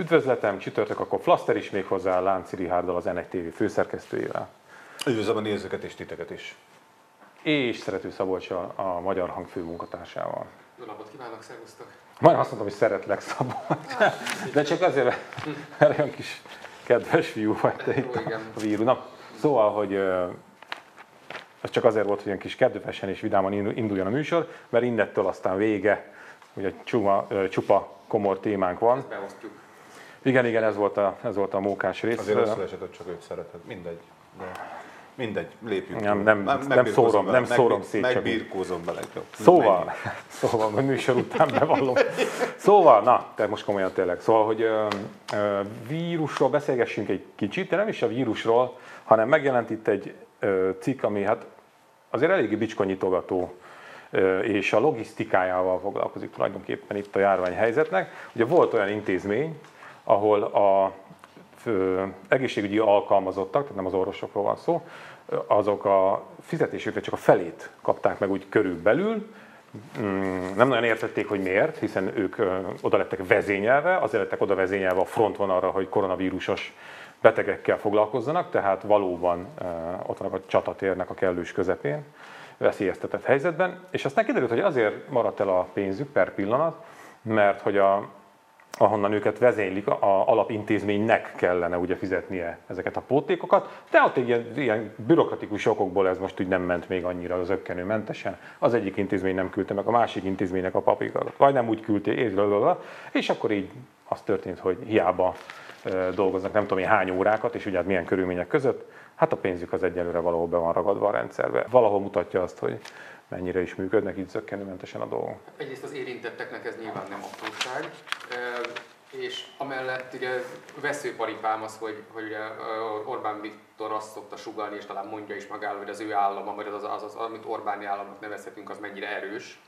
Üdvözletem, csütörtök, akkor flaster is még hozzá Lánczi Richárddal, az N1TV főszerkesztőjével. Üdvözlöm a nézőket és titeket is. És Szerető Szabolcs a Magyar Hang főmunkatársával. Jó napot kívánok, szervusztok! Majdnem azt mondtam, hogy szeretlek, Szabolcs. De csak azért, mert olyan kis kedves fiú vagy te itt a vírus. Na, szóval, hogy az csak azért volt, hogy olyan kis kedvesen és vidáman induljon a műsor, mert innettől aztán vége, ugye csupa komor témánk van. Igen, ez volt a mókás rész. Azért összeesett, hogy csak őt szereted. Mindegy. Mindegy, lépjünk. Nem szórom szét. Megbirkózom bele. Szóval, a műsor után bevallom. Szóval, na, te most komolyan tényleg. Szóval, hogy vírusról beszélgessünk egy kicsit, de nem is a vírusról, hanem megjelent itt egy cikk, ami hát azért eléggé bicskanyitogató, és a logisztikájával foglalkozik tulajdonképpen itt a járványhelyzetnek. Ugye volt olyan intézmény, ahol a egészségügyi alkalmazottak, tehát nem az orvosokról van szó, azok a fizetésükre csak a felét kapták meg úgy körülbelül. Nem nagyon értették, hogy miért, hiszen ők oda lettek vezényelve, azért lettek oda vezényelve a frontvonalra, hogy koronavírusos betegekkel foglalkozzanak, tehát valóban ott vannak a csatatérnek a kellős közepén, veszélyeztetett helyzetben. És aztán kiderült, hogy azért maradt el a pénzük per pillanat, mert hogy ahonnan őket vezénylik, az alapintézménynek kellene ugye fizetnie ezeket a pótlékokat, de ott ilyen bürokratikus okokból ez most úgy nem ment még annyira az ökkenőmentesen. Az egyik intézmény nem küldte meg a másik intézménynek a papírokat, vagy nem úgy küldte, és akkor így az történt, hogy hiába dolgoznak nem tudom én hány órákat, és ugye hát milyen körülmények között, hát a pénzük az egyelőre valahol be van ragadva a rendszerbe. Valahol mutatja azt, hogy mennyire is működnek így zökkenőmentesen a dolgok. Egyrészt az érintetteknek ez nyilván nem apróság, és amellett ugye veszőparipám az, hogy ugye Orbán Viktor azt szokta sugallni, és talán mondja is magáról, hogy az ő állama, vagy az amit Orbáni államnak nevezhetünk, az mennyire erős.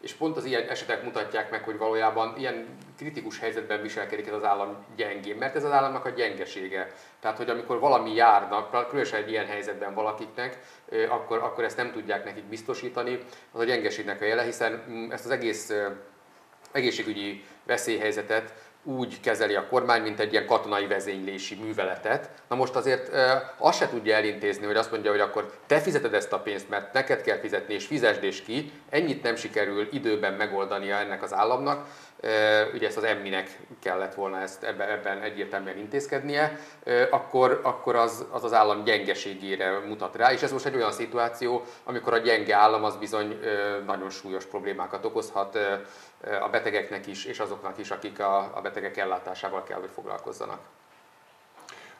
És pont az ilyen esetek mutatják meg, hogy valójában ilyen kritikus helyzetben viselkedik ez az állam gyengén, mert ez az államnak a gyengesége. Tehát, hogy amikor valami járnak, különösen egy ilyen helyzetben valakiknek, akkor ezt nem tudják nekik biztosítani, az a gyengeségnek a jele, hiszen ezt az egész egészségügyi veszélyhelyzetet úgy kezeli a kormány, mint egy ilyen katonai vezénylési műveletet. Na most azért azt se tudja elintézni, hogy azt mondja, hogy akkor te fizeted ezt a pénzt, mert neked kell fizetni, és fizesd és ki. Ennyit nem sikerül időben megoldania ennek az államnak. Ugye ezt az Emminek kellett volna ebben egyértelműen intézkednie, akkor az állam gyengeségére mutat rá, és ez most egy olyan szituáció, amikor a gyenge állam az bizony nagyon súlyos problémákat okozhat a betegeknek is, és azoknak is, akik a betegek ellátásával kell, hogy foglalkozzanak.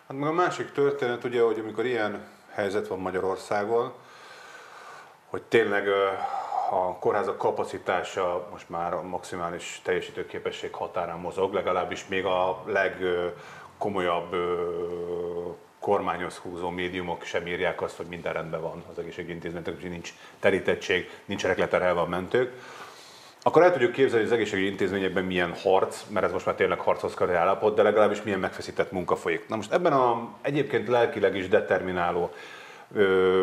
Hát meg a másik történet ugye, hogy amikor ilyen helyzet van Magyarországon, hogy tényleg a kórházak kapacitása most már a maximális teljesítőképesség határán mozog, legalábbis még a legkomolyabb kormányhoz húzó médiumok sem írják azt, hogy minden rendben van az egészségügyintézmények, hogy nincs terítettség, nincsenek leterhelve a mentők. Akkor el tudjuk képzelni, hogy az egészségügyi intézményekben milyen harc, mert ez most már tényleg harchoz kerül állapot, de legalábbis milyen megfeszített munka folyik. Na most ebben a egyébként lelkileg is determináló,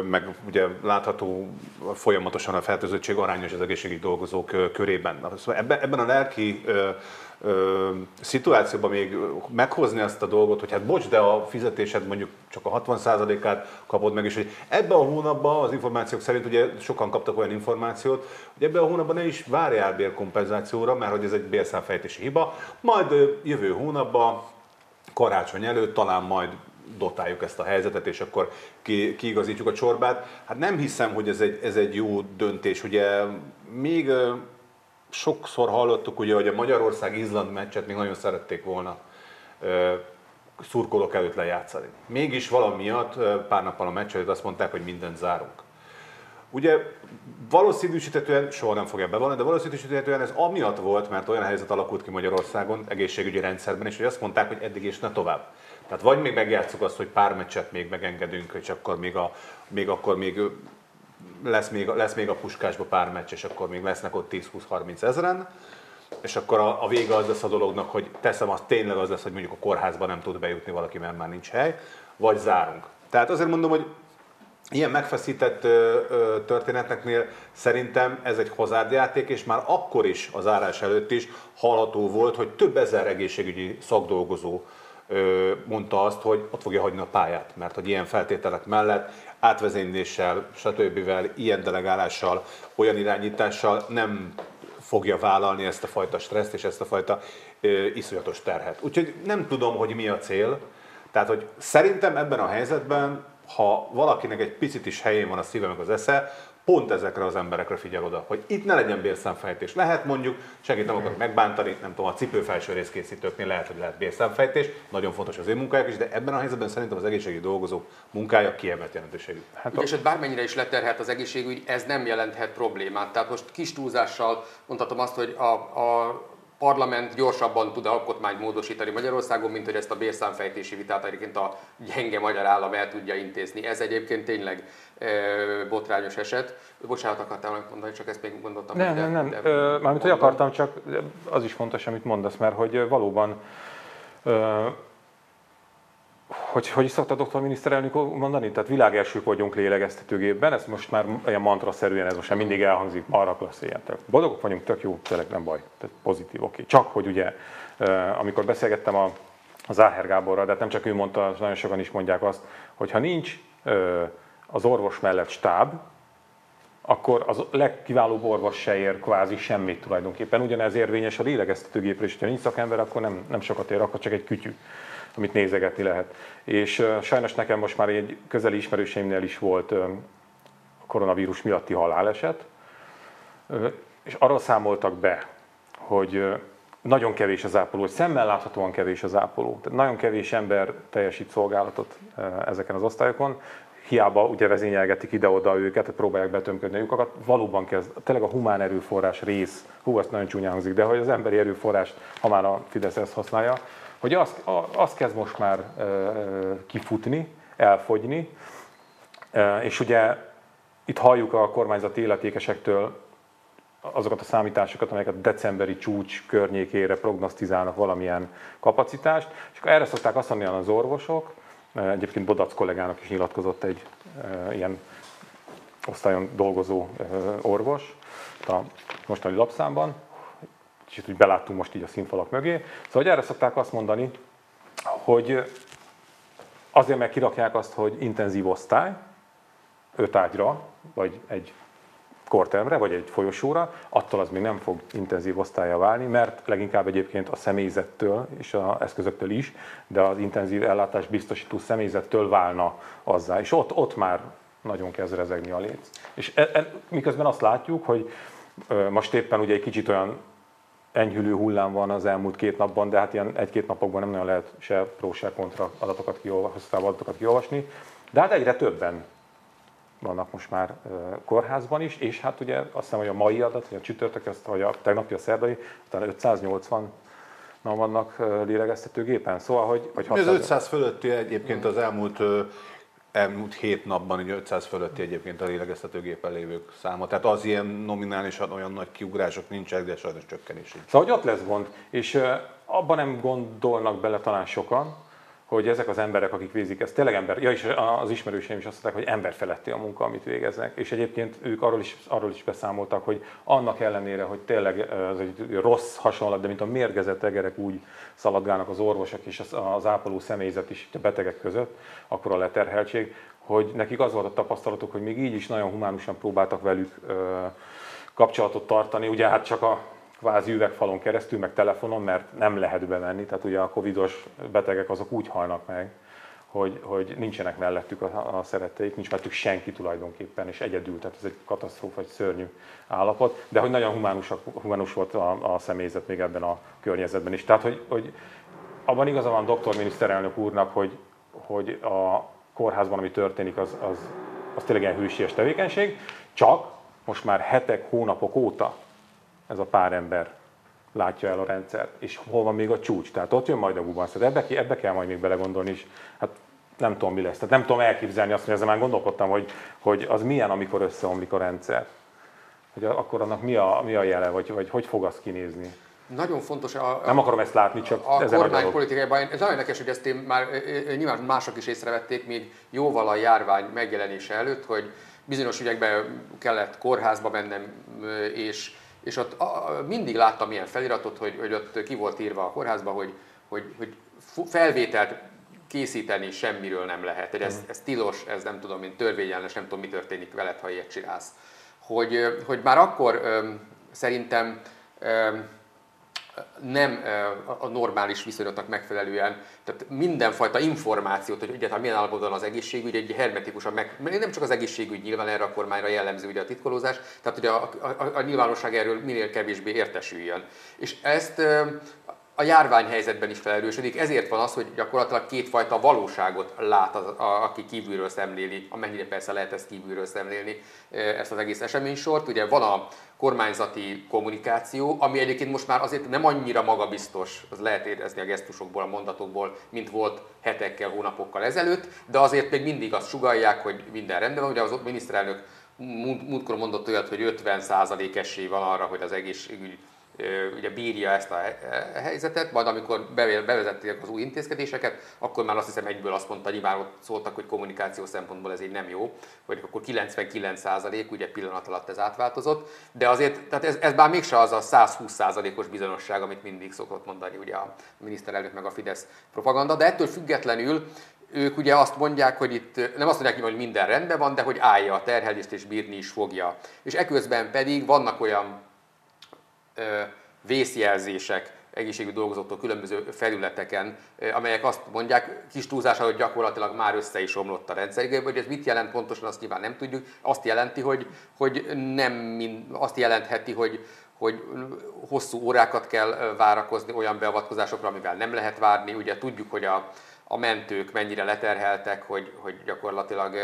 meg ugye látható folyamatosan a fertőzöttség arányos az egészségügyi dolgozók körében. Ebben a lelki szituációban még meghozni azt a dolgot, hogy hát bocs, de a fizetésed mondjuk csak a 60%-át kapod meg, és hogy ebben a hónapban az információk szerint ugye sokan kaptak olyan információt, hogy ebben a hónapban ne is várjál bérkompenzációra, mert hogy ez egy bérszámfejtési hiba, majd jövő hónapban, karácsony előtt talán majd dotáljuk ezt a helyzetet, és akkor kiigazítjuk a csorbát. Hát nem hiszem, hogy ez egy jó döntés. Ugye még sokszor hallottuk, ugye, hogy a Magyarország-Izland meccset még nagyon szerették volna szurkolók előtt lejátszani. Mégis valami miatt pár nappal a meccs előtt azt mondták, hogy mindent zárunk. Ugye valószínűsítetően, soha nem fogja bevallani, de valószínűsítetően ez amiatt volt, mert olyan helyzet alakult ki Magyarországon egészségügyi rendszerben, és hogy azt mondták, hogy eddig és ne tovább. Tehát vagy még megjátsszuk azt, hogy pár meccset még megengedünk, és akkor még lesz a Puskásba pár meccs, és akkor még lesznek ott 10-20-30 ezeren, és akkor a vége az lesz a dolognak, hogy teszem azt, tényleg az lesz, hogy mondjuk a kórházba nem tud bejutni valaki, mert már nincs hely, vagy zárunk. Tehát azért mondom, hogy Ilyen megfeszített történeteknél szerintem ez egy hazárdjáték, és már akkor is, az zárás előtt is hallható volt, hogy több ezer egészségügyi szakdolgozó mondta azt, hogy ott fogja hagyni a pályát, mert hogy ilyen feltételek mellett átvezényléssel, stb. Ilyen delegálással, olyan irányítással nem fogja vállalni ezt a fajta stresszt és ezt a fajta iszonyatos terhet. Úgyhogy nem tudom, hogy mi a cél. Tehát, hogy szerintem ebben a helyzetben, ha valakinek egy picit is helyén van a szíve meg az esze, pont ezekre az emberekre figyel oda, hogy itt ne legyen bérszámfejtés. Lehet mondjuk, senkit nem akarok megbántani, nem tudom, a cipőfelső részkészítőknél lehet, hogy lehet bérszámfejtés, nagyon fontos az ő munkájuk is, de ebben a helyzetben szerintem az egészségügyi dolgozók munkája kiemelt jelentőségű. Hát és bármennyire is leterhet az egészségügy, ez nem jelenthet problémát. Tehát most kis túlzással mondhatom azt, hogy a parlament gyorsabban tud alkotmányt módosítani Magyarországon, mint hogy ezt a bérszámfejtési vitát egyébként a gyenge magyar állam el tudja intézni. Ez egyébként tényleg botrányos eset. Bocsánat, akartál mondani, csak ezt még gondoltam. Nem. Mármint, hogy akartam, csak az is fontos, amit mondasz, mert hogy valóban, hogy szoktad a miniszterelnök mondani? Tehát világelsők vagyunk lélegeztetőgépben, ez most már olyan mantraszerűen, ez most már mindig elhangzik, arra klassz ilyen. Boldogok vagyunk, tök jó, tényleg nem baj, tehát pozitív, oké. Csak hogy ugye, amikor beszélgettem a Záhár Gáborral, de hát nem csak ő mondta, nagyon sokan is mondják azt, hogy ha nincs az orvos mellett stáb, akkor az legkiválóbb orvos se ér kvázi semmit tulajdonképpen. Ugyanez érvényes a lélegeztetőgépre is, ha nincs szakember, akkor nem sokat ér, akkor csak egy kütyű, amit nézegetni lehet. És sajnos nekem most már egy közeli ismerőseimnél is volt a koronavírus miatti haláleset, és arról számoltak be, hogy nagyon kevés az ápoló, hogy szemmel láthatóan kevés az ápoló. Tehát nagyon kevés ember teljesít szolgálatot ezeken az osztályokon, hiába ugye vezényelgetik ide-oda őket, próbálják betömködni őket, valóban kezd, tényleg a humán erőforrás rész, hú, ezt nagyon csúnyán hangzik, de hogy az emberi erőforrást, ha már a Fidesz ezt használja, hogy az kezd most már kifutni, elfogyni, és ugye itt halljuk a kormányzati illetékesektől azokat a számításokat, amelyeket a decemberi csúcs környékére prognosztizálnak valamilyen kapacitást, és akkor erre szokták azt mondani az orvosok, egyébként Bodacs kollégának is nyilatkozott egy ilyen osztályon dolgozó orvos a mostani lapszámban, kicsit úgy beláttunk most így a színfalak mögé. Szóval erre szokták azt mondani, hogy azért meg kirakják azt, hogy intenzív osztály, 5 ágyra, vagy egy kortermre, vagy egy folyosóra, attól az még nem fog intenzív osztálya válni, mert leginkább egyébként a személyzettől és az eszközöktől is, de az intenzív ellátás biztosító személyzettől válna azzá. És ott már nagyon kezd rezegni a léc. És miközben azt látjuk, hogy most éppen ugye egy kicsit olyan enyhülő hullám van az elmúlt 2 napban, de hát ilyen 1-2 napokban nem nagyon lehet se pró, se kontra adatokat kiolvasni. De hát egyre többen vannak most már kórházban is, és hát ugye azt hiszem, hogy a mai adat, vagy a csütörtök, vagy a tegnapi, a szerdai, utána 580-an vannak lélegeztetőgépen. Szóval, hogy 600... Ez 500 fölötti egyébként az elmúlt 7 napban, 500 fölötti egyébként a lélegeztetőgépen lévők száma. Tehát az ilyen nominálisan olyan nagy kiugrások nincsenek, de sajnos csökkenés. Szóval hogy ott lesz gond, és abban nem gondolnak bele talán sokan, hogy ezek az emberek, akik végzik ezt, tényleg ember, és az ismerőseim is azt mondták, hogy emberfeletti a munka, amit végeznek. És egyébként ők arról is beszámoltak, hogy annak ellenére, hogy tényleg ez egy rossz hasonlat, de mint a mérgezett egerek úgy szaladgálnak az orvosok és az ápoló személyzet is a betegek között, akkor a leterheltség, hogy nekik az volt a tapasztalatuk, hogy még így is nagyon humánusan próbáltak velük kapcsolatot tartani, ugye hát csak a kvázi üvegfalon keresztül, meg telefonon, mert nem lehet bemenni, tehát ugye a covidos betegek azok úgy halnak meg, hogy nincsenek mellettük a szeretteik, nincs mellettük senki tulajdonképpen, és egyedül, tehát ez egy katasztrófa, egy szörnyű állapot, de hogy nagyon humánus volt a személyzet még ebben a környezetben is. Tehát, hogy abban igaza van doktor miniszterelnök úrnak, hogy a kórházban, ami történik, az tényleg ilyen hűséges tevékenység, csak most már hetek, hónapok óta ez a pár ember látja el a rendszert, és hol van még a csúcs, tehát ott jön majd a gubanc, tehát ebbe kell majd még belegondolni is, hát nem tudom mi lesz, tehát nem tudom elképzelni azt, hogy ezzel már gondolkodtam, hogy az milyen, amikor összeomlik a rendszer, hogy akkor annak mi a jele, vagy hogy fog az kinézni. Nagyon fontos a, nem akarom ezt látni, csak a kormánypolitikájában. Ez nagyon érdekes, hogy ezt én már nyilván mások is észrevették még jóval a járvány megjelenése előtt, hogy bizonyos ügyekben kellett kórházba mennem, és ott mindig láttam ilyen feliratot, hogy ott ki volt írva a kórházba, hogy felvételt készíteni semmiről nem lehet. Hogy ez tilos, ez nem tudom, mint törvényellenes, nem tudom, mi történik veled, ha ilyet csinálsz. Hogy már akkor szerintem nem a normális viszonyoknak megfelelően, tehát mindenfajta információt, hogy egyáltalán milyen állapotban az egészségügy, egy hermetikusan nem csak az egészségügy, nyilván erre a kormányra jellemző ugye a titkolózás, tehát hogy a nyilvánosság erről minél kevésbé értesüljön. És ezt a járványhelyzetben is felerősödik, ezért van az, hogy gyakorlatilag kétfajta valóságot lát aki kívülről szemléli, amennyire persze lehet ezt kívülről szemlélni, ezt az egész eseménysort. Ugye van a kormányzati kommunikáció, ami egyébként most már azért nem annyira magabiztos, az lehet érezni a gesztusokból, a mondatokból, mint volt hetekkel, hónapokkal ezelőtt, de azért még mindig azt sugallják, hogy minden rendben van. Ugye az ott miniszterelnök múltkor mondott olyat, hogy 50% esély van arra, hogy az egészségügy ugye bírja ezt a helyzetet, majd amikor bevezették az új intézkedéseket, akkor már azt hiszem egyből azt mondta, hogy már ott szóltak, hogy kommunikáció szempontból ez így nem jó, vagy akkor 99% ugye pillanat alatt ez átváltozott, de azért, tehát ez bár mégse az a 120%-os bizonyosság, amit mindig szokott mondani ugye a miniszterelnök meg a Fidesz propaganda, de ettől függetlenül ők ugye azt mondják, hogy itt nem azt mondják, hogy minden rendben van, de hogy állja a terhelést és bírni is fogja. És eközben pedig vannak olyan vészjelzések egészségügyi dolgozóktól különböző felületeken, amelyek azt mondják kis túlzással, hogy gyakorlatilag már össze is omlott a rendszer. Hogy ez mit jelent pontosan, azt nyilván nem tudjuk. Azt jelenti, hogy nem, azt jelentheti, hogy hosszú órákat kell várakozni olyan beavatkozásokra, amivel nem lehet várni. Ugye tudjuk, hogy a mentők mennyire leterheltek, hogy gyakorlatilag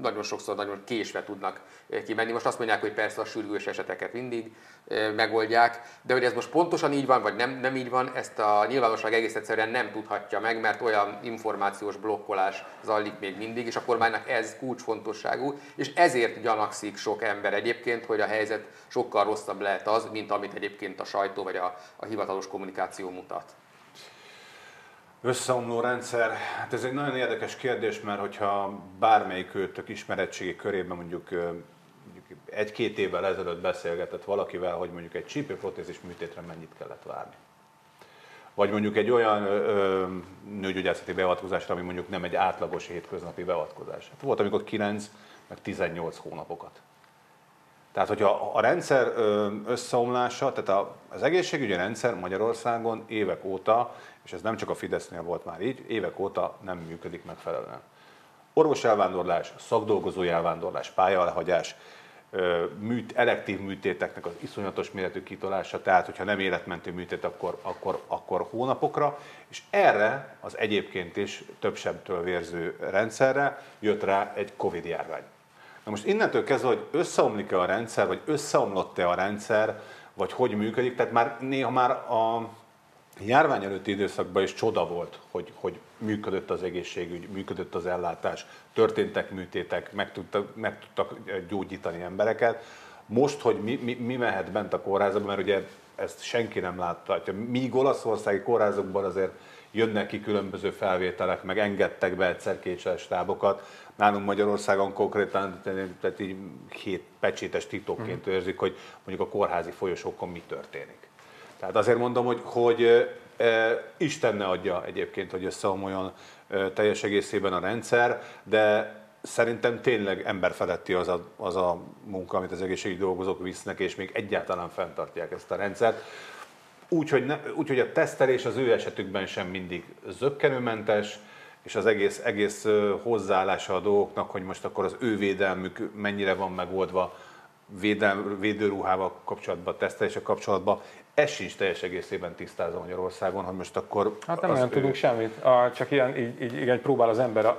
nagyon sokszor nagyon késve tudnak kimenni. Most azt mondják, hogy persze a sürgős eseteket mindig megoldják, de hogy ez most pontosan így van, vagy nem így van, ezt a nyilvánosság egész egyszerűen nem tudhatja meg, mert olyan információs blokkolás zajlik még mindig, és a kormánynak ez kulcsfontosságú, és ezért gyanakszik sok ember egyébként, hogy a helyzet sokkal rosszabb lehet az, mint amit egyébként a sajtó vagy a hivatalos kommunikáció mutat. Összeomló rendszer, hát ez egy nagyon érdekes kérdés, mert hogyha bármelyik őtök ismeretségi körében mondjuk 1-2 évvel ezelőtt beszélgetett valakivel, hogy mondjuk egy csípőprotézis műtétre mennyit kellett várni. Vagy mondjuk egy olyan nőgyógyászati beavatkozásra, ami mondjuk nem egy átlagos hétköznapi beavatkozás. Hát volt, amikor 9 meg 18 hónapokat. Tehát, hogyha a rendszer összeomlása, tehát az egészségügyi rendszer Magyarországon évek óta, és ez nem csak a Fidesznél volt már így, évek óta nem működik megfelelően. Orvos elvándorlás, szakdolgozó elvándorlás, pályaelhagyás, elektív műtéteknek az iszonyatos méretű kitolása, tehát hogyha nem életmentő műtét, akkor hónapokra, és erre az egyébként is több semtől vérző rendszerre jött rá egy Covid-járvány. Na most innentől kezdve, hogy összeomlik-e a rendszer, vagy összeomlott-e a rendszer, vagy hogy működik, tehát már néha már a járvány előtti időszakban is csoda volt, hogy működött az egészségügy, működött az ellátás, történtek műtétek, meg tudtak gyógyítani embereket. Most, hogy mi mehet bent a kórházban, mert ugye ezt senki nem látta. Míg olaszországi kórházokban azért jönnek ki különböző felvételek, meg engedtek be egyszer-kétszer tábokat. Nálunk Magyarországon konkrétan tehát így 7 pecsétes titokként őrzik, hogy mondjuk a kórházi folyosókon mi történik. Tehát azért mondom, hogy Isten ne adja egyébként, hogy összeomoljon teljes egészében a rendszer, de szerintem tényleg emberfeletti az a munka, amit az egészségügyi dolgozók visznek, és még egyáltalán fenntartják ezt a rendszert. Úgyhogy a tesztelés az ő esetükben sem mindig zökkenőmentes, és az egész hozzáállása a dolgoknak, hogy most akkor az ő védelmük mennyire van megoldva védőruhával kapcsolatban, teszteléssel kapcsolatban, ez sincs teljes egészében tisztázva Magyarországon, hogy most akkor... Hát nem olyan tudunk semmit, csak ilyen így próbál az ember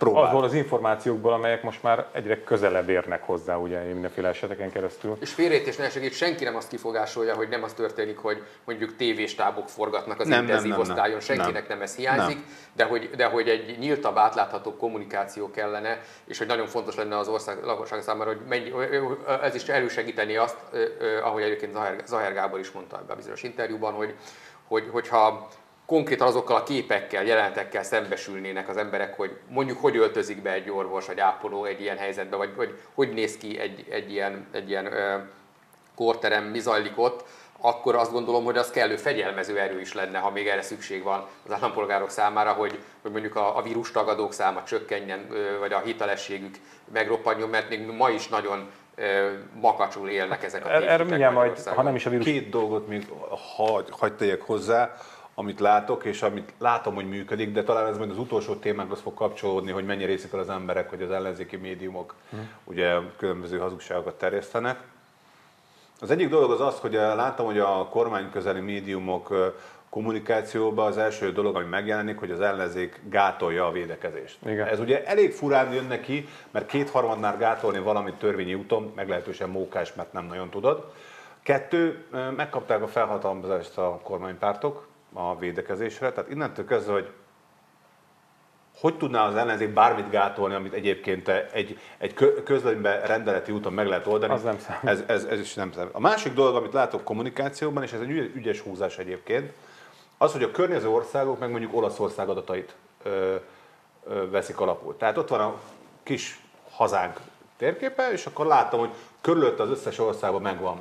azból az információkból, amelyek most már egyre közelebb érnek hozzá, ugye mindenféle eseteken keresztül. És félreértés ne segít, senki nem azt kifogásolja, hogy nem az történik, hogy mondjuk tévéstábok forgatnak az intenzív osztályon, senkinek nem ez hiányzik, de hogy egy nyíltabb, átláthatóbb kommunikáció kellene, és hogy nagyon fontos lenne az ország lakosság számára, hogy ez is elősegíteni azt, ahogy egyébként Záhár Gábor is mondta. mondta ebben a bizonyos interjúban, hogyha konkrétan azokkal a képekkel, jelenetekkel szembesülnének az emberek, hogy mondjuk hogy öltözik be egy orvos, vagy ápoló egy ilyen helyzetben, vagy hogy néz ki egy ilyen kórterem, mi zajlik ott, akkor azt gondolom, hogy az kellő fegyelmező erő is lenne, ha még erre szükség van az állampolgárok számára, hogy mondjuk a vírustagadók száma csökkenjen, vagy a hitelességük megroppanjon, mert még ma is nagyon makacsul élnek ezek a tévhitek. Erre mindjárt majd, ha nem is a vírus... Két dolgot még hagyd tegyek hozzá, amit látok, és amit látom, hogy működik, de talán ez majd az utolsó témánkhoz fog kapcsolódni, hogy mennyire hiszik el az emberek, hogy az ellenzéki médiumok ugye különböző hazugságokat terjesztenek. Az egyik dolog az az, hogy láttam, hogy a kormányközeli médiumok kommunikációban az első dolog, ami megjelenik, hogy az ellenzék gátolja a védekezést. Igen. Ez ugye elég furán jön neki, mert kétharmadnál gátolni valamit törvényi úton meglehetősen mókás, mert nem nagyon tudod. Kettő, megkapták a felhatalmazást a kormánypártok a védekezésre, tehát innentől kezdve, hogy tudná az ellenzék bármit gátolni, amit egyébként egy közlönyben rendeleti úton meg lehet oldani? Az nem számít. Ez is nem számít. A másik dolog, amit látok kommunikációban, és ez egy ügyes húzás egyébként, az, hogy a környező országok, meg mondjuk Olaszország adatait veszik alapul. Tehát ott van a kis hazánk térképe, és akkor láttam, hogy körülött az összes országban megvan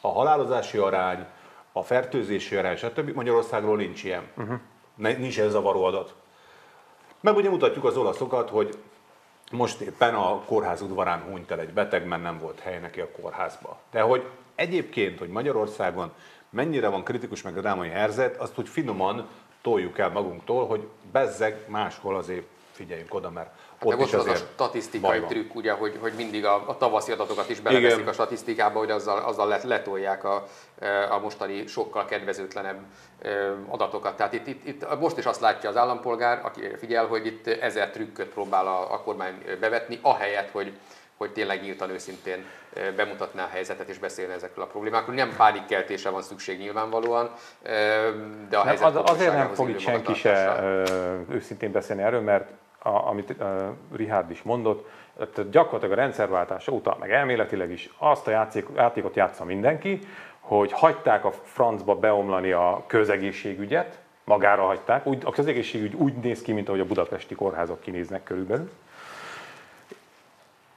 a halálozási arány, a fertőzési arány, stb. Magyarországról nincs ilyen. Nincs ez zavaró adat. Meg ugye mutatjuk az olaszokat, hogy most éppen a kórház udvarán hunyt el egy beteg, mert nem volt hely neki a kórházba. De hogy egyébként, hogy Magyarországon mennyire van kritikus meg a drámai helyzet, azt úgy finoman toljuk el magunktól, hogy bezzeg máshol azért figyeljünk oda, mert ott hát is azért az a statisztikai trükk, ugye, hogy mindig a tavaszi adatokat is beleveszik a statisztikába, hogy azzal letolják a mostani sokkal kedvezőtlenebb adatokat. Tehát itt most is azt látja az állampolgár, aki figyel, hogy itt ezer trükköt próbál a kormány bevetni, ahelyett, hogy tényleg nyíltan, őszintén bemutatná a helyzetet és beszélne ezekről a problémákról. Nem pánikkeltése van szükség nyilvánvalóan, de a helyzet azért nem fog itt senki se őszintén beszélni erről, mert amit Richárd is mondott, gyakorlatilag a rendszerváltás óta, meg elméletileg is azt a játékot játsza mindenki, hogy hagyták a francba beomlani a közegészségügyet, magára hagyták. A közegészségügy úgy néz ki, mint ahogy a budapesti kórházak kinéznek körülbelül.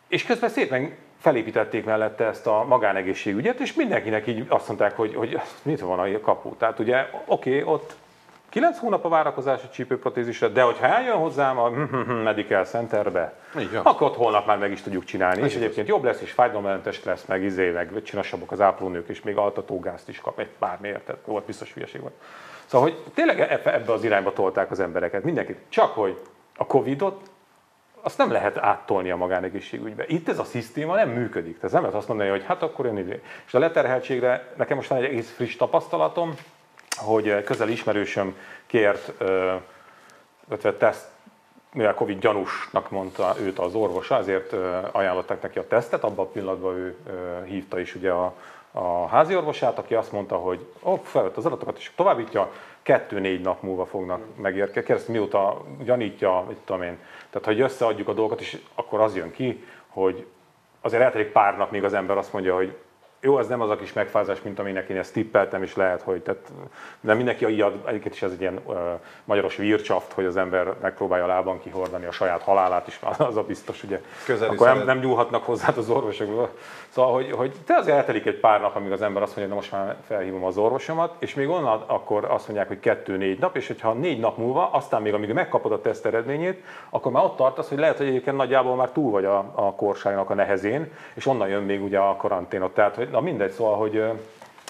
És közben szépen felépítették mellette ezt a magánegészségügyet, és mindenkinek így azt mondták, hogy mit van a kapu. Tehát ugye, oké, ott 9 hónap a várakozás a csípőprotézisre, de hogyha eljön hozzám a Medical Centerbe, akkor ott holnap már meg is tudjuk csinálni. És egyébként jobb lesz, és fájdalommentes lesz, meg csinosabbak az ápolónők, és még altatógázt is kap, egy bármiért, tehát volt biztos hülyeség volt. Szóval, hogy tényleg ebbe az irányba tolták az embereket, mindenkit. Csak hogy a Covidot, azt nem lehet áttolni a magánegészségügybe. Itt ez a szisztéma nem működik. Tehát nem lehet azt mondani, hogy hát akkor én idő. És a leterheltségre nekem most van egy egész friss tapasztalatom, hogy közeli ismerősöm kért, teszt, mivel Covid gyanúsnak mondta őt az orvosa, ezért ajánlották neki a tesztet, abban a pillanatban ő hívta is ugye a házi orvosát, aki azt mondta, hogy felvett az adatokat, és továbbítja, 2-4 nap múlva fognak megérkezni. Kérdeztem, mióta gyanítja, mit tudom én. Tehát, hogy összeadjuk a dolgokat, és akkor az jön ki, hogy azért eltelik pár nap, még az ember azt mondja, hogy jó, ez nem az a kis megfázás, mint aminek én ezt tippeltem, és lehet, hogy... Tehát, de mindenki ilyad, egyébként is ez egy ilyen magyaros vircsaft, hogy az ember megpróbálja lábán kihordani a saját halálát is, az a biztos, ugye. Közeli akkor nem nyúlhatnak hozzá az orvosok. Szóval, hogy te azért eltelik egy pár nap, amíg az ember azt mondja, na most már felhívom az orvosomat, és még onnan akkor azt mondják, hogy 2-4 nap, és hogyha 4 nap múlva, aztán még amíg megkapod a teszt eredményét, akkor már ott tartasz, hogy lehet, hogy egyébként nagyjából már túl vagy a korságnak a nehezén, és onnan jön még ugye a karanténot. Tehát, hogy na mindegy, szóval, hogy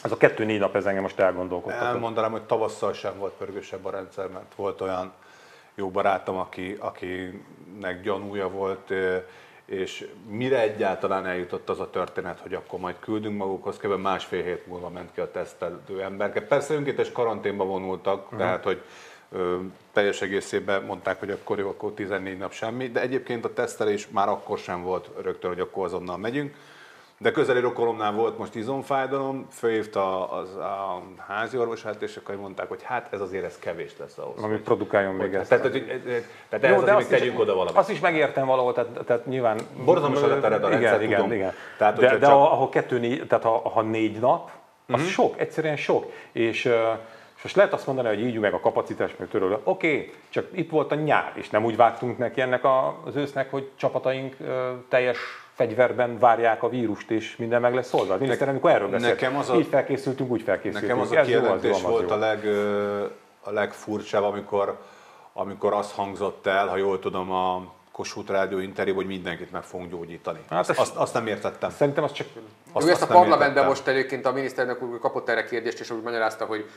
ez a 2-4 nap ez engem most elgondolkodtatott. Elmondanám, hogy tavasszal sem volt pörgősebb a rendszer, mert volt olyan jó barátom, akinek gyanúja volt, és mire egyáltalán eljutott az a történet, hogy akkor majd küldünk magukhoz, kb. Másfél hét múlva ment ki a tesztelő emberke. Persze önkéntes karanténba vonultak, tehát hogy teljes egészében mondták, hogy akkor jó, akkor 14 nap semmi, de egyébként a tesztelés már akkor sem volt rögtön, hogy akkor azonnal megyünk. De közeli rokonomnál volt most izomfájdalom, fölhívta a házi orvosát, és akkor mondták, hogy hát ez azért ez kevés lesz ahhoz. Ami produkáljon még ezt. Tehát ez azért még tegyünk oda valamit. Azt is megértem valahol, tehát nyilván... Borzalmas az a rendszer, tudom. De ahol 2-4, tehát ha 4 nap, Az sok, egyszerűen sok. És most lehet azt mondani, hogy ígyünk meg a kapacitás, meg törölő. Oké, csak itt volt a nyár, és nem úgy vágtunk neki ennek az ősznek, hogy csapataink teljes fegyverben várják a vírust, és minden meg lesz oldva. Miniszter, amikor erről beszélt, így felkészültünk, úgy felkészültünk. Nekem az a kijelentés volt a legfurcsább, amikor az hangzott el, ha jól tudom, a Kossuth Rádió interjúban, hogy mindenkit meg fogunk gyógyítani. Hát azt nem értettem. Szerintem az csak... Ezt a parlamentben most előként a miniszternek úr kapott erre kérdést, és úgy magyarázta, hogy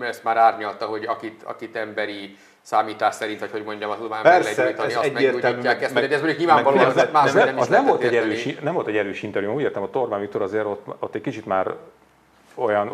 ezt már árnyalta, hogy akit emberi számítás szerint, vagy hogy mondjam, a tudomány meg lehet gyógyítani, azt meggyógyítják ezt. De ez mondjuk nyilvánvalóan más, nem is lehetett. Nem volt egy erős interjú, úgy értem, a Orbán Viktor azért ott egy kicsit már... Olyan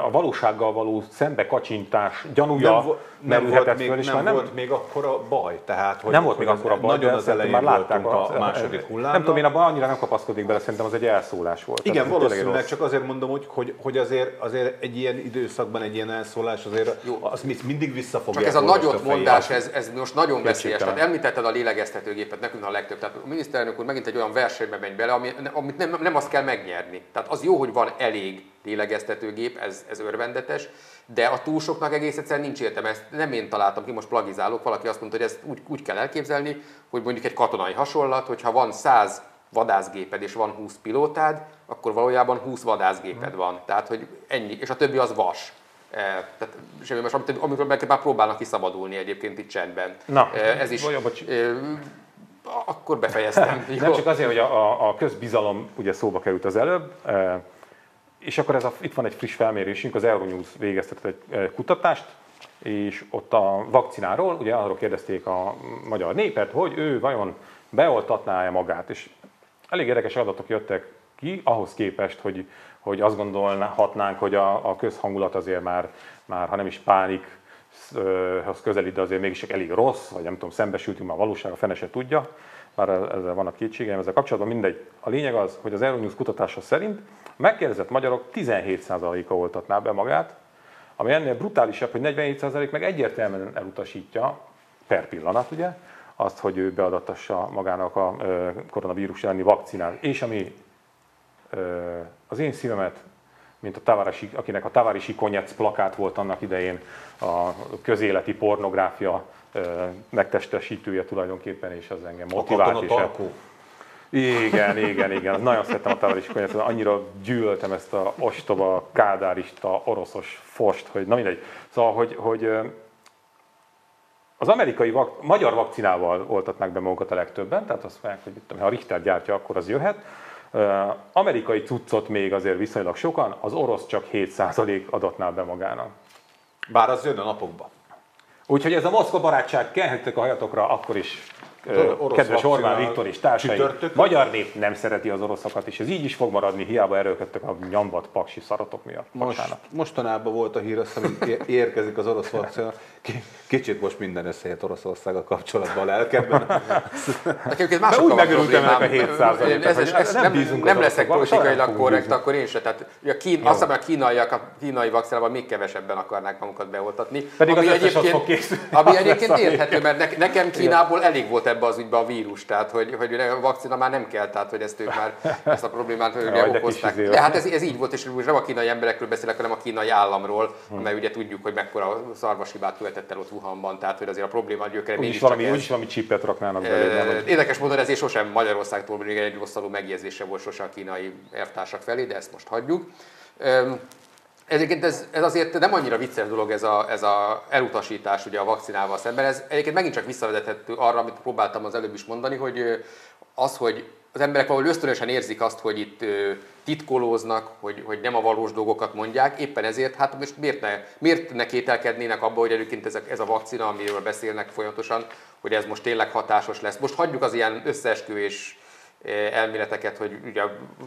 a valósággal való szembekacsintás gyanúja merülhetett föl, és már nem volt még akkora baj. Tehát, hogy nem volt még akkora baj, nagyon az elején már látták a második hullámra. Nem tudom, én abban annyira nem kapaszkodik bele, szerintem az egy elszólás volt. Igen, valószínűleg, csak azért mondom, hogy azért egy ilyen időszakban egy ilyen elszólás, azért azt mindig visszafogják. Csak ez a nagyot mondás, ez most nagyon veszélyes. Tehát említetted a lélegeztetőgépet, nekünk a legtöbb. Tehát a miniszterelnök úr megint egy olyan versenybe megy bele, amit nem azt kell megnyerni. Tehát az jó, hogy van elég lélegeztetőgép, ez örvendetes, de a túl soknak egész egyszerűen nincs értelme. Ezt nem én találtam ki, most plagizálok, valaki azt mondta, hogy ezt úgy kell elképzelni, hogy mondjuk egy katonai hasonlat, hogyha van 100 vadászgéped és van 20 pilótád, akkor valójában 20 vadászgéped van. Tehát, hogy ennyi, és a többi az vas. Tehát semmi más, amikor már próbálnak kiszabadulni egyébként itt csendben. Na, ez is... Akkor befejeztem. Nem csak azért, hogy a közbizalom ugye szóba került az előbb, és akkor itt van egy friss felmérésünk, az Euronews végeztetett egy kutatást, és ott a vakcináról, ugye arról kérdezték a magyar népet, hogy ő vajon beoltatná-e magát. És elég érdekes adatok jöttek ki, ahhoz képest, hogy azt gondolhatnánk, hogy a közhangulat azért már ha nem is pánikhoz közelít, de azért mégis elég rossz, vagy nem tudom, szembesültünk már a valóság, a fene se tudja. Bár ezzel vannak kétségeim, ezzel kapcsolatban mindegy. A lényeg az, hogy az Euronews kutatása szerint megkérdezett magyarok 17%-a oltatná be magát, ami ennél brutálisabb, hogy 47% meg egyértelműen elutasítja, per pillanat ugye, azt, hogy ő beadatassa magának a koronavírus elleni vakcinát. És ami az én szívemet, mint akinek a Tavarisi konyec plakát volt annak idején a közéleti pornográfia megtestesítője tulajdonképpen, és az engem motivált. Igen. Nagyon szerettem a Tavarisi konyecet, annyira gyűlöltem ezt a ostoba, kádárista, oroszos fost, hogy na mindegy. Szóval, hogy az amerikai magyar vakcinával oltatnák be magukat a legtöbben, tehát azt mondják, hogy ha a Richter gyártja, akkor az jöhet. Amerikai cuccot még azért viszonylag sokan, az orosz csak 7% adatná be magának. Bár az jön a napokban. Úgyhogy ez a Moszkva barátság, kelhettek a hajatokra, akkor is kedves Orbán Viktor és társai. Magyar nép nem szereti az oroszokat, és ez így is fog maradni, hiába erőlködtek a nyambat paksi szaratok miatt. Mostanában volt a hír, hogy érkezik az orosz vakcina. Kicsit most minden összejött Oroszországgal kapcsolatban a lelkemben. De úgy megörültem ennek a 7%-ot. Nem leszek politikailag korrekt, akkor én sem. Azt hiszem, a kínai vakcinában még kevesebben akarnák magukat beoltatni. Pedig az összes az fog készülni. Ami egyébként érthető, mert nekem Kínából elég volt ebbe az ügybe a vírus, tehát hogy a vakcina már nem kell, tehát hogy ezt ők már ezt a problémát okozták. De hát ez így volt, és nem a kínai emberekről beszélek, hanem a kínai államról, amely ugye tudjuk, hogy mekkora szarvas hibát követett el ott Wuhanban, tehát hogy azért a probléma gyökere mégiscsak ez. Úgyis valami csipet raknának belőle. Érdekes módon ezért sosem Magyarországtól még egy rosszalú megjegyzése volt sosem a kínai elvtársak felé, de ezt most hagyjuk. Egyébként ez azért nem annyira vicces dolog, ez a elutasítás ugye a vakcinával szemben. Ez egyébként megint csak visszavezethető arra, amit próbáltam az előbb is mondani, hogy az emberek valahogy ösztönösen érzik azt, hogy itt titkolóznak, hogy nem a valós dolgokat mondják. Éppen ezért, hát most miért ne kételkednének abban, hogy egyébként ez a vakcina, amiről beszélnek folyamatosan, hogy ez most tényleg hatásos lesz. Most hagyjuk az ilyen összeesküvés elméleteket, hogy ugye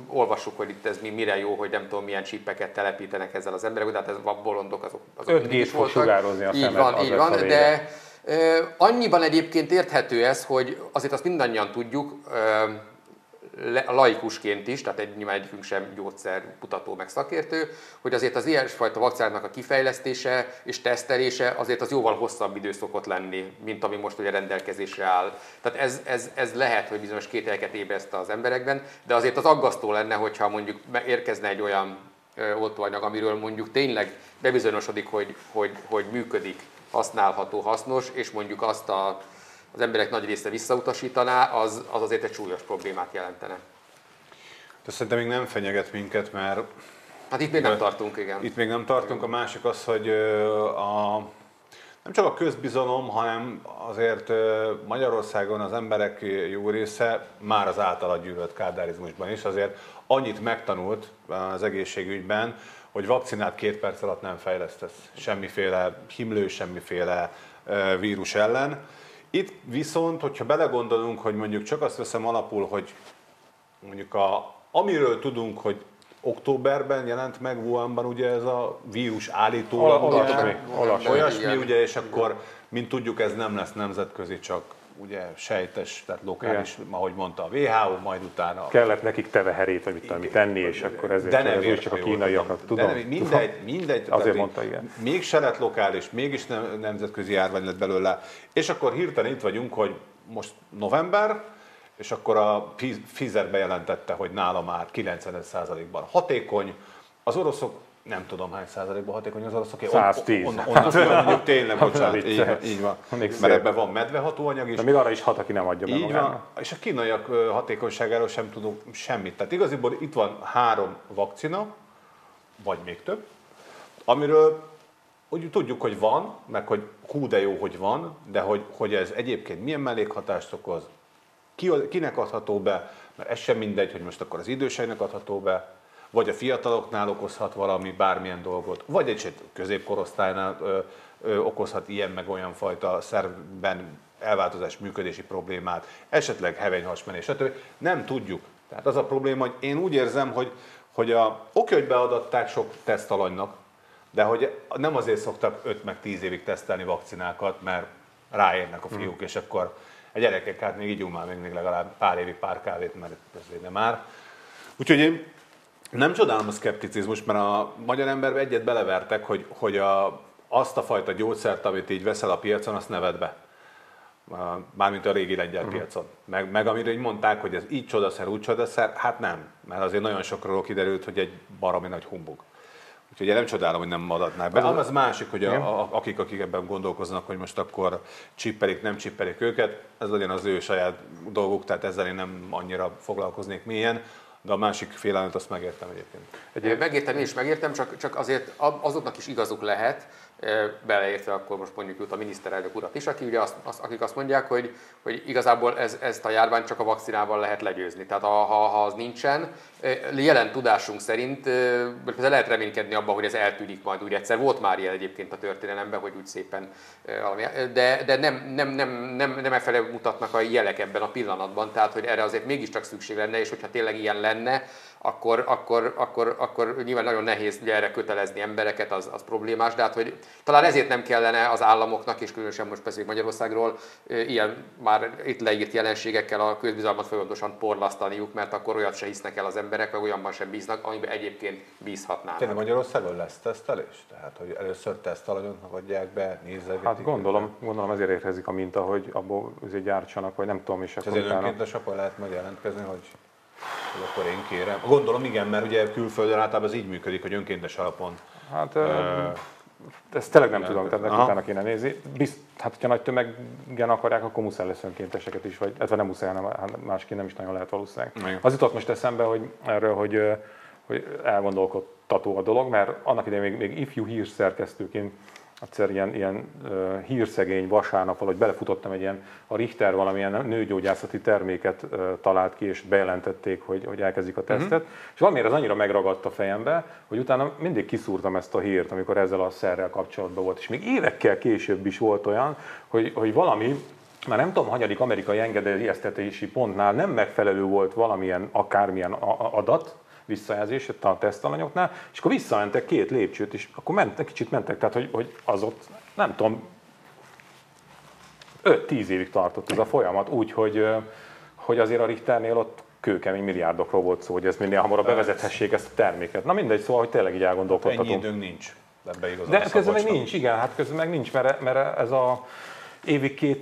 olvassuk, hogy itt ez mire jó, hogy nem tudom milyen csípeket telepítenek ezzel az emberek, de hát ez a bolondok azok 5G-t fog sugározni a szemet. Így van, de annyiban egyébként érthető ez, hogy azért azt mindannyian tudjuk, laikusként is, tehát nyilván egyikünk sem gyógyszerkutató meg szakértő, hogy azért az ilyesfajta vakcináknak a kifejlesztése és tesztelése azért az jóval hosszabb idő szokott lenni, mint ami most ugye rendelkezésre áll. Tehát ez lehet, hogy bizonyos kételyeket ébreszt az emberekben, de azért az aggasztó lenne, hogyha mondjuk érkezne egy olyan oltóanyag, amiről mondjuk tényleg bebizonyosodik, hogy működik, használható, hasznos, és mondjuk azt az emberek nagy része visszautasítaná, az azért egy súlyos problémát jelentene. De szerintem még nem fenyeget minket, mert... Hát itt még nem tartunk, igen. Itt még nem tartunk. A másik az, hogy nem csak a közbizalom, hanem azért Magyarországon az emberek jó része már az általa gyűlölt kádárizmusban is azért annyit megtanult az egészségügyben, hogy vakcinát 2 perc alatt nem fejlesztesz. Semmiféle himlő, semmiféle vírus ellen. Itt viszont, hogyha belegondolunk, hogy mondjuk csak azt veszem alapul, hogy mondjuk amiről tudunk, hogy októberben jelent meg Wuhanban ugye ez a vírus állítólag, olyasmi ugye, és akkor, mint tudjuk, ez nem lesz nemzetközi, csak ugye sejtes, tehát lokális, ahogy mondta a WHO, majd utána... Kellett nekik teveherét, vagy mit tudom tenni, és akkor ezért csak a kínaiaknak, tudom. Mindegy, azért mondta, igen. Mégse lett lokális, mégis nemzetközi járvány lett belőle, és akkor hirtelen itt vagyunk, hogy most november, és akkor a Pfizer bejelentette, hogy nála már 95%-ban hatékony. Az oroszok, nem tudom hány százalékban hatékony az oroszok. 110. Mondjuk tényleg, bocsánat, így van. Mert ebben van medvehatóanyag is. De még arra is hat, aki nem adja be magának. És a kínaiak hatékonyságáról sem tudunk semmit. Tehát igaziból itt van 3 vakcina, vagy még több, amiről úgy tudjuk, hogy van, meg hogy hú de jó, hogy van, de hogy ez egyébként milyen mellékhatást okoz, kinek adható be, mert ez sem mindegy, hogy most akkor az időseinek adható be, vagy a fiataloknál okozhat valami, bármilyen dolgot, vagy egy középkorosztálynál okozhat ilyen meg olyan fajta szervben elváltozás működési problémát, esetleg hevenyhasmenés, stb. Nem tudjuk. Tehát az a probléma, hogy én úgy érzem, hogy oké, hogy beadatták sok tesztalanynak, de hogy nem azért szoktak 5 meg 10 évig tesztelni vakcinákat, mert ráérnek a fiúk, és akkor a gyerekek, hát még így már még legalább pár évig pár kávét, mert ez védne már. Úgyhogy én nem csodálom a szkepticizmust, mert a magyar emberbe egyet belevertek, hogy azt a fajta gyógyszert, amit így veszel a piacon, azt ne vedd be. Mármint a régi lengyel piacon. Meg amire így mondták, hogy ez így csodaszer, úgy csodaszer, hát nem. Mert azért nagyon sokról kiderült, hogy egy baromi nagy humbug. Úgyhogy én nem csodálom, hogy nem adatnák be. Az másik, hogy akik ebben gondolkoznak, hogy most akkor csippelik, nem csippelik őket, ez legyen az ő saját dolguk, tehát ezzel én nem annyira foglalkoznék mélyen, de a másik félelmet azt megértem egyébként. Megértem, én is megértem, csak azért azoknak is igazuk lehet, beleértve akkor most mondjuk a miniszterelnök urat is, akik azt mondják, hogy igazából ezt a járványt csak a vakcinával lehet legyőzni. Tehát ha az nincsen, jelen tudásunk szerint lehet reménykedni abban, hogy ez eltűnik majd úgy egyszer. Volt már ilyen egyébként a történelemben, hogy úgy szépen valami, de nem efele mutatnak a jelek ebben a pillanatban, tehát hogy erre azért mégiscsak szükség lenne, és hogyha tényleg ilyen lenne, akkor nyilván nagyon nehéz ugye erre kötelezni embereket, az problémás, de hát, hogy talán ezért nem kellene az államoknak, és különösen most beszélünk Magyarországról, ilyen már itt leírt jelenségekkel a közbizalmat folyamatosan porlasztaniuk, mert akkor olyat se hisznek el az emberek, meg olyanban sem bíznak, amiben egyébként bízhatnának. Tényleg Magyarországon lesz tesztelés? Tehát, hogy először tesztalanyoknak adják be, nézzegetik? Hát gondolom ezért érkezik a minta, hogy abból gyártsanak, vagy nem tudom is. Ez önkéntes, akkor lehet majd jelentkezni, hogy... Akkor én kérem. Gondolom igen, mert ugye külföldön általában ez így működik, hogy önkéntes alapon. Hát ezt tényleg nem tudom, tehát utána kéne nézni. Hát, hogyha nagy tömegen akarják, akkor muszáj lesz önkénteseket is, vagy nem muszáj, hanem másként nem is nagyon lehet valószínűleg. Az jutott most eszembe, hogy erről, hogy elgondolkodtató a dolog, mert annak idején még ifjú hírszerkesztőként egyszer ilyen hírszegény vasárnap valahogy belefutottam egy ilyen, a Richter valamilyen nőgyógyászati terméket talált ki, és bejelentették, hogy elkezdik a tesztet. És valamiért ez annyira megragadt a fejembe, hogy utána mindig kiszúrtam ezt a hírt, amikor ezzel a szerrel kapcsolatban volt. És még évekkel később is volt olyan, hogy valami, már nem tudom, hanyadik amerikai engedélyeztetési pontnál nem megfelelő volt valamilyen, akármilyen adat, visszajelzés a tesztalanyoknál, és akkor visszamentek 2 lépcsőt, és akkor mentek, tehát hogy az ott, nem tudom, 5-10 évig tartott ez a folyamat, úgyhogy azért a Richternél ott kőkemény milliárdokról volt szó, hogy ez minél hamarabb bevezethessék ezt a terméket. Na mindegy, szóval, hogy tényleg így elgondolkodhatunk. Ennyi időnk nincs. De közben meg nincs, igen, hát közben meg nincs, mert ez a évig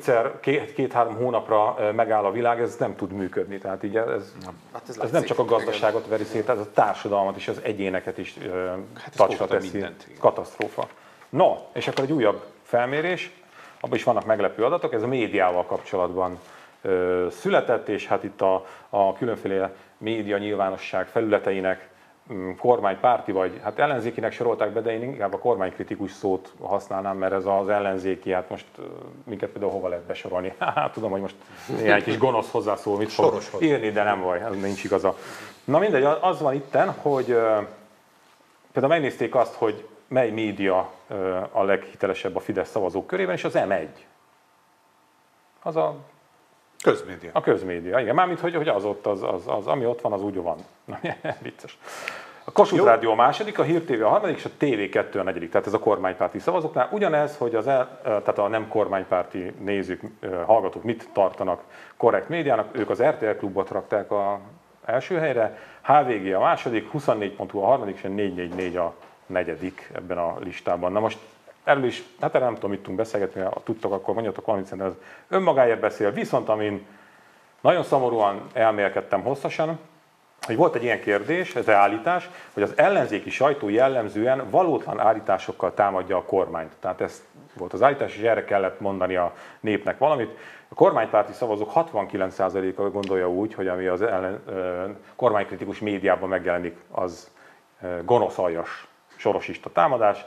két-három hónapra megáll a világ, ez nem tud működni. Tehát így ez nem csak a gazdaságot veri szét, ez a társadalmat és az egyéneket is tacsra teszi. Katasztrófa. No, és akkor egy újabb felmérés, abban is vannak meglepő adatok, ez a médiával kapcsolatban született, és hát itt a különféle média nyilvánosság felületeinek kormánypárti vagy, hát ellenzékinek sorolták be, de én inkább a kormánykritikus szót használnám, mert ez az ellenzéki, hát most minket például hova lehet besorolni? Hát tudom, hogy most néhány kis gonosz hozzászól, mit fog írni, de nem baj, nincs igaza. Na mindegy, az van itten, hogy például megnézték azt, hogy mely média a leghitelesebb a Fidesz szavazók körében, és az M1. Az a közmédia. A közmédia, igen. Mármint, hogy az ott, ami ott van, az úgy van. Vicces. A Kossuth Rádió a második, a Hír TV a harmadik, és a TV2 a negyedik. Tehát ez a kormánypárti szavazóknál. Ugyanez, hogy tehát a nem kormánypárti nézők, hallgatók mit tartanak korrekt médiának. Ők az RTL Klubot rakták a első helyre, HVG a második, 24.hu a harmadik, és a 444 a negyedik ebben a listában. Na most erről is, hát erre nem tudom, mit tudunk beszélgetni, ha tudtok, akkor mondjatok valamit, szerintem ez önmagáért beszél. Viszont amin nagyon szomorúan elmélkedtem hosszasan, hogy volt egy ilyen kérdés, ez állítás, hogy az ellenzéki sajtó jellemzően valótlan állításokkal támadja a kormányt. Tehát ez volt az állítás, és erre kellett mondani a népnek valamit. A kormánypárti szavazók 69%-a gondolja úgy, hogy ami az kormánykritikus médiában megjelenik, az gonosz aljas sorosista támadás.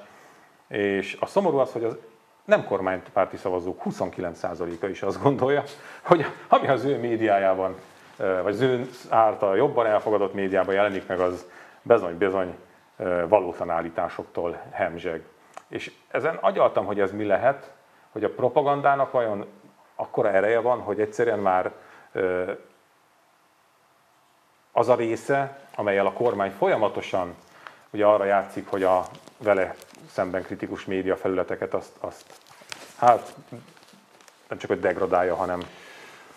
És a szomorú az, hogy az nem kormánypárti szavazók 29%-a is azt gondolja, hogy ami az ő médiájában, vagy az ő által jobban elfogadott médiában jelenik meg, az bizony-bizony valótlan állításoktól hemzseg. És ezen agyaltam, hogy ez mi lehet, hogy a propagandának vajon akkora ereje van, hogy egyszerűen már az a része, amelyel a kormány folyamatosan ugye arra játszik, hogy a vele szemben kritikus média felületeket azt nem csak hogy degradálja, hanem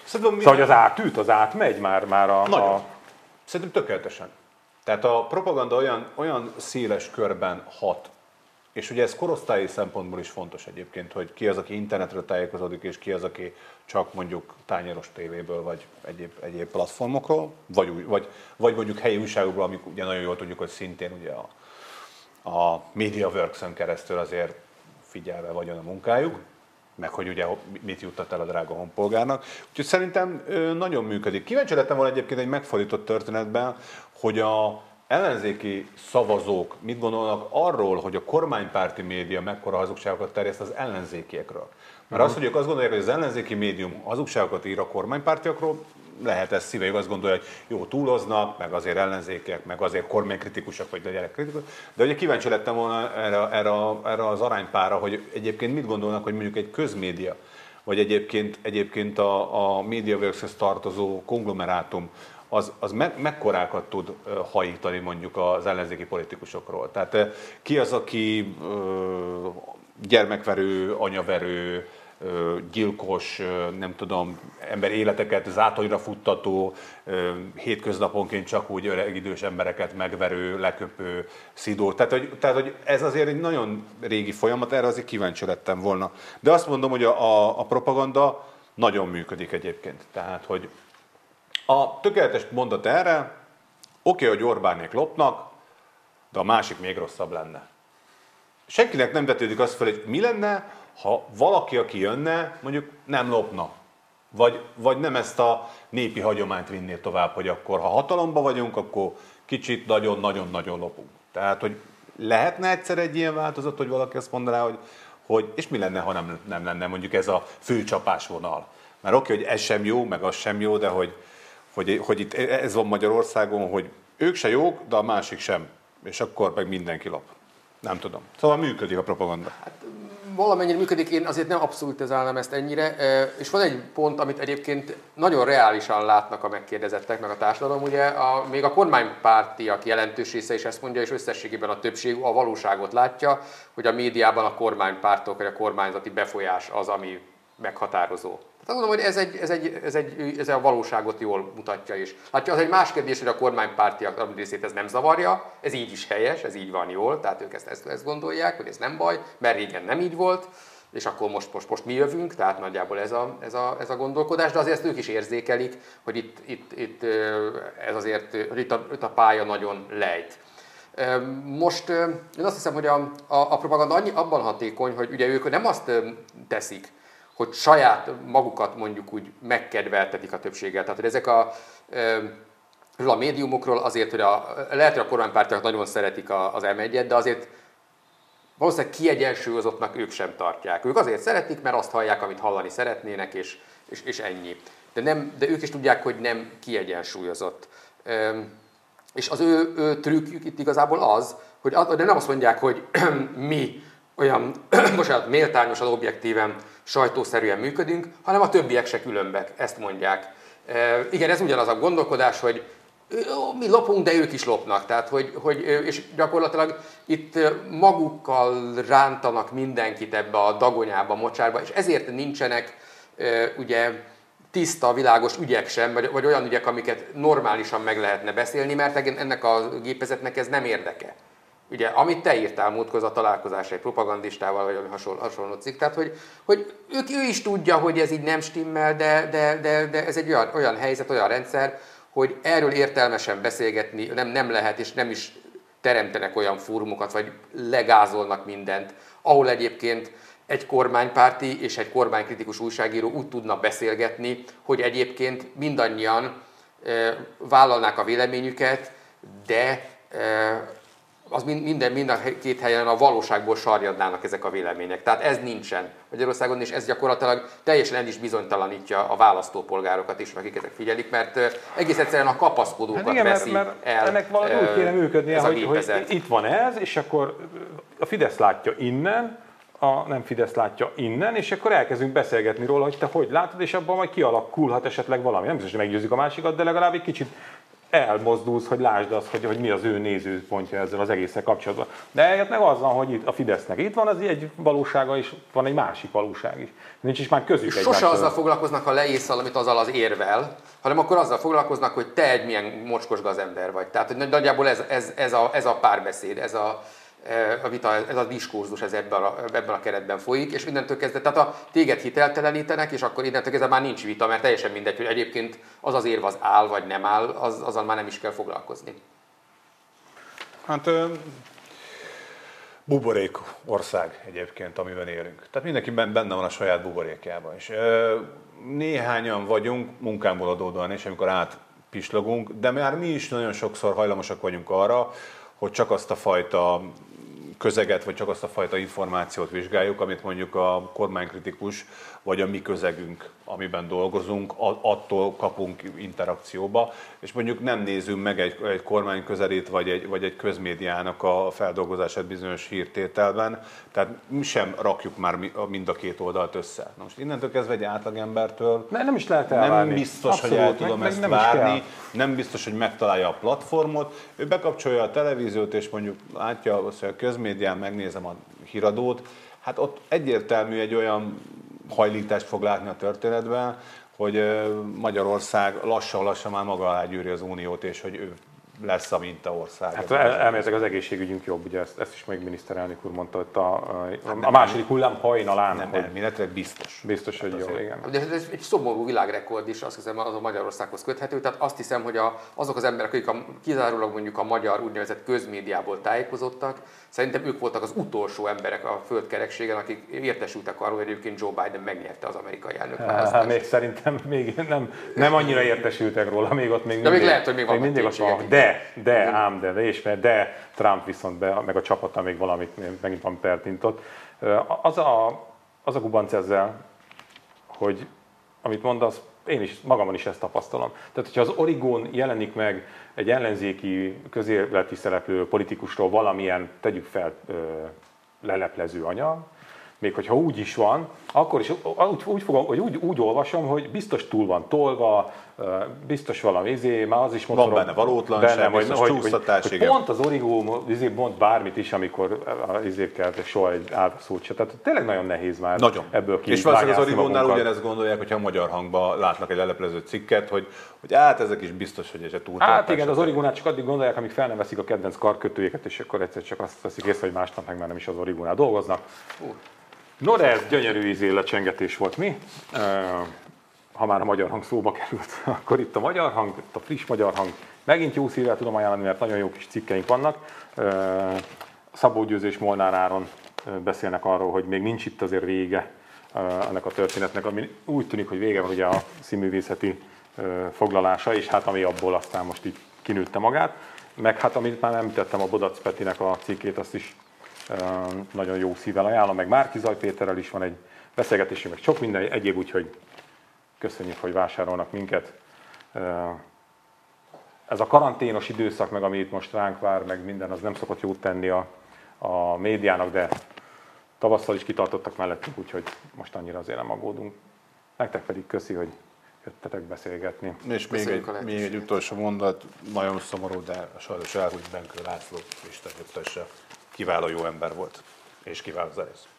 szerintem, szóval, hogy az átmegy már Szerintem tökéletesen. Tehát a propaganda olyan széles körben hat, és ugye ez korosztályi szempontból is fontos egyébként, hogy ki az, aki internetről tájékozódik, és ki az, aki csak mondjuk tányéros tévéből, vagy egyéb platformokról, vagy mondjuk helyi újságokból, amik ugye nagyon jól tudjuk, hogy szintén ugye a MediaWorks-en keresztül azért figyelve vagyon a munkájuk, meg hogy ugye mit juttat el a drága honpolgárnak. Úgyhogy szerintem nagyon működik. Kíváncsi lettem volna egyébként egy megfordított történetben, hogy a ellenzéki szavazók mit gondolnak arról, hogy a kormánypárti média mekkora hazugságokat terjeszt az ellenzékiekről. Mert az, hogy ők azt gondolják, hogy az ellenzéki médium hazugságokat ír a kormánypártiakról, lehet ez szívejük azt gondolja, hogy jó, túloznak, meg azért ellenzékiek, meg azért kormánykritikusak, vagy legyenek kritikusok. De ugye kíváncsi lettem volna erre az aránypára, hogy egyébként mit gondolnak, hogy mondjuk egy közmédia, vagy egyébként a MediaWorks-hez tartozó konglomerátum, az mekkorákat tud hajítani mondjuk az ellenzéki politikusokról. Tehát ki az, aki gyermekverő, anyaverő, gyilkos, nem tudom, ember életeket zátonyra futtató, hétköznaponként csak úgy öreg idős embereket megverő, leköpő, szidó. Tehát, hogy ez azért egy nagyon régi folyamat, erre azért kíváncsi lettem volna. De azt mondom, hogy a propaganda nagyon működik egyébként. Tehát, hogy a tökéletes mondat erre, oké, hogy Orbánék lopnak, de a másik még rosszabb lenne. Senkinek nem vetődik azt fel, hogy mi lenne, ha valaki, aki jönne, mondjuk nem lopna. Vagy nem ezt a népi hagyományt vinné tovább, hogy akkor, ha hatalomba vagyunk, akkor kicsit nagyon-nagyon-nagyon lopunk. Tehát, hogy lehetne egyszer egy ilyen változat, hogy valaki azt mondaná, hogy és mi lenne, ha nem lenne mondjuk ez a fülcsapás vonal. Mert oké, hogy ez sem jó, meg az sem jó, de hogy itt ez van Magyarországon, hogy ők se jók, de a másik sem. És akkor meg mindenki lop. Nem tudom. Szóval működik a propaganda. Hát, valamennyire működik, én azért nem abszolútizálnám ezt ennyire, és van egy pont, amit egyébként nagyon reálisan látnak a megkérdezettek, meg a társadalom, ugye még a kormánypártiak jelentős része is ezt mondja, és összességében a többség a valóságot látja, hogy a médiában a kormánypártok, vagy a kormányzati befolyás az, ami meghatározó. Tehát mondom, hogy ez a valóságot jól mutatja is. Látja, az egy más kérdés, hogy a kormánypártiak részét ez nem zavarja, ez így is helyes, ez így van jól, tehát ők ezt gondolják, hogy ez nem baj, mert régen nem így volt, és akkor most mi jövünk, tehát nagyjából ez a gondolkodás, de azért ők is érzékelik, hogy itt ez azért, hogy itt a pálya nagyon lejt. Most én azt hiszem, hogy a propaganda annyi abban hatékony, hogy ugye ők nem azt teszik, hogy saját magukat mondjuk úgy megkedveltetik a többséggel. Tehát, hogy ezek a médiumokról azért, hogy lehet, hogy a kormánypártiak nagyon szeretik az M1-et, de azért valószínűleg kiegyensúlyozottnak ők sem tartják. Ők azért szeretik, mert azt hallják, amit hallani szeretnének, és ennyi. De ők is tudják, hogy nem kiegyensúlyozott. És az ő trükkjük itt igazából az, hogy de nem azt mondják, hogy mi olyan méltányosan, objektíven, sajtószerűen működünk, hanem a többiek se különbek, ezt mondják. Igen, ez ugyanaz a gondolkodás, hogy mi lopunk, de ők is lopnak. Tehát, és gyakorlatilag itt magukkal rántanak mindenkit ebbe a dagonyába, a mocsárba, és ezért nincsenek ugye tiszta, világos ügyek sem, vagy olyan ügyek, amiket normálisan meg lehetne beszélni, mert ennek a gépezetnek ez nem érdeke. Ugye, amit te írtál múltkor, a találkozás egy propagandistával, vagy hasonló cikk, tehát hogy ő is tudja, hogy ez így nem stimmel, de ez egy olyan helyzet, olyan rendszer, hogy erről értelmesen beszélgetni nem lehet, és nem is teremtenek olyan fórumokat, vagy legázolnak mindent, ahol egyébként egy kormánypárti és egy kormánykritikus újságíró úgy tudna beszélgetni, hogy egyébként mindannyian vállalnák a véleményüket, de az mind a két helyen a valóságból sarjadnának ezek a vélemények. Tehát ez nincsen Magyarországon, és ez gyakorlatilag teljesen el is bizonytalanítja a választópolgárokat is, akik ezek figyelik, mert egész egyszerűen a kapaszkodókat veszi el. Ennek valahogy úgy kéne működnie, hogy itt van ez, és akkor a Fidesz látja innen, a nem Fidesz látja innen, és akkor elkezdünk beszélgetni róla, hogy te hogy látod, és abban majd kialakulhat esetleg valami. Nem biztos, hogy meggyőzik a másikat, de legalább egy kicsit elmozdulsz, hogy lásd azt, hogy mi az ő nézőpontja ezzel az egészen kapcsolatban. De eljött meg azzal, hogy itt a Fidesznek itt van az egy valósága, és van egy másik valóság is. Nincs is már közük egymáshoz. Sose azzal foglalkoznak, ha leészal, amit azzal az érvel, hanem akkor azzal foglalkoznak, hogy te egy milyen mocskos gazember vagy. Tehát, hogy nagyjából ez a párbeszéd, ez a vita, ez a diskurzus ez ebben a keretben folyik, és innentől kezdve, tehát a téged hiteltelenítenek, és akkor innentől kezdve már nincs vita, mert teljesen mindegy, hogy egyébként az érv az áll, vagy nem áll, azzal már nem is kell foglalkozni. Hát buborék ország egyébként, amiben élünk. Tehát mindenki benne van a saját buborékjában. És néhányan vagyunk munkámból adódóan, és amikor átpislogunk, de már mi is nagyon sokszor hajlamosak vagyunk arra, hogy csak azt a fajta közeget, vagy csak azt a fajta információt vizsgáljuk, amit mondjuk a kormánykritikus, vagy a mi közegünk, amiben dolgozunk, attól kapunk interakcióba, és mondjuk nem nézünk meg egy kormány közelét, vagy egy közmédiának a feldolgozását bizonyos hírtételben, tehát mi sem rakjuk már mind a két oldalt össze. Na most innentől kezdve egy átlagembertől nem is lehet elvárni. Nem biztos, abszolút, hogy el tudom ezt nem várni, nem biztos, hogy megtalálja a platformot, ő bekapcsolja a televíziót, és mondjuk látja azt, hogy a közmédián megnézem a híradót, hát ott egyértelmű egy olyan hajlítást fog látni a történetben, hogy Magyarország lassan-lassan már maga alá gyűri az uniót, és hogy ő lesz a mintaország. Hát elméletek az egészségügyünk jobb, ugye ezt is még miniszterelnök úr mondta, hogy a második hullám hajnalán. Nem, elméletre biztos. Biztos, hogy jó, igen. De ez egy szomorú világrekord is, azt hiszem, az a Magyarországhoz köthető, tehát azt hiszem, hogy azok az emberek, akik kizárólag mondjuk a magyar úgynevezett közmédiából tájékozottak, szerintem ők voltak az utolsó emberek a földkerekségen, akik értesültek arról, hogy egyébként Joe Biden megnyerte az amerikai elnökválasztást. Hát még szerintem még nem annyira értesültek róla, még ott még mindig. De még lehet, hogy még mindig ott van. De Trump viszont meg a csapata még valamit, megint van pertintott. Az a gubanc ezzel, hogy amit mondasz, én is magamon is ezt tapasztalom. Tehát, hogyha az Origón jelenik meg egy ellenzéki közéleti szereplő politikusról valamilyen, tegyük fel, leleplező anyag, még hogyha úgy is van, akkor is úgy olvasom, hogy biztos túl van tolva, biztos valami már az is motorom. Van benne valótlanság, biztos csúsztatás, igen. Pont az Origo mond bármit is, amikor kelt soha egy átszót se. Tehát tényleg nagyon nehéz már nagyon ebből ki. És valószínűleg az Origónál ugyanezt gondolják, hogyha a Magyar Hangban látnak egy leleplező cikket, hogy ezek is biztos, hogy ez a túltartás. Hát igen, az Origónál csak addig gondolják, amíg fel nem veszik a kedvenc karkötőjéket, és akkor egyszer csak azt veszik észre, hogy másnap meg már nem is az Origónál dolgoznak. No, de ez gyönyörű ízélecsengetés volt, mi? Ha már a Magyar Hang szóba került, akkor itt a Magyar Hang, itt a friss Magyar Hang. Megint jó szívvel tudom ajánlani, mert nagyon jó kis cikkeink vannak. Szabó Győző és Molnár Áron beszélnek arról, hogy még nincs itt azért vége ennek a történetnek, ami úgy tűnik, hogy vége van ugye a színművészeti foglalása, és hát ami abból aztán most így kinőtte magát. Meg hát amit már említettem, a Bodacs Petinek a cikkét, azt is nagyon jó szívvel ajánlom, meg Márki-Zay Péterrel is van egy beszélgetésünk, meg sok minden egyéb, úgyhogy köszönjük, hogy vásárolnak minket. Ez a karanténos időszak, meg ami itt most ránk vár, meg minden, az nem szokott jót tenni a médiának, de tavasszal is kitartottak mellettünk, úgyhogy most annyira azért nem aggódunk. Nektek pedig köszi, hogy jöttetek beszélgetni. És még egy utolsó mondat, nagyon szomorú, de sajnos elhúgy Benkő László, Isten nyugtassa. Kiváló jó ember volt, és kiváló zenész.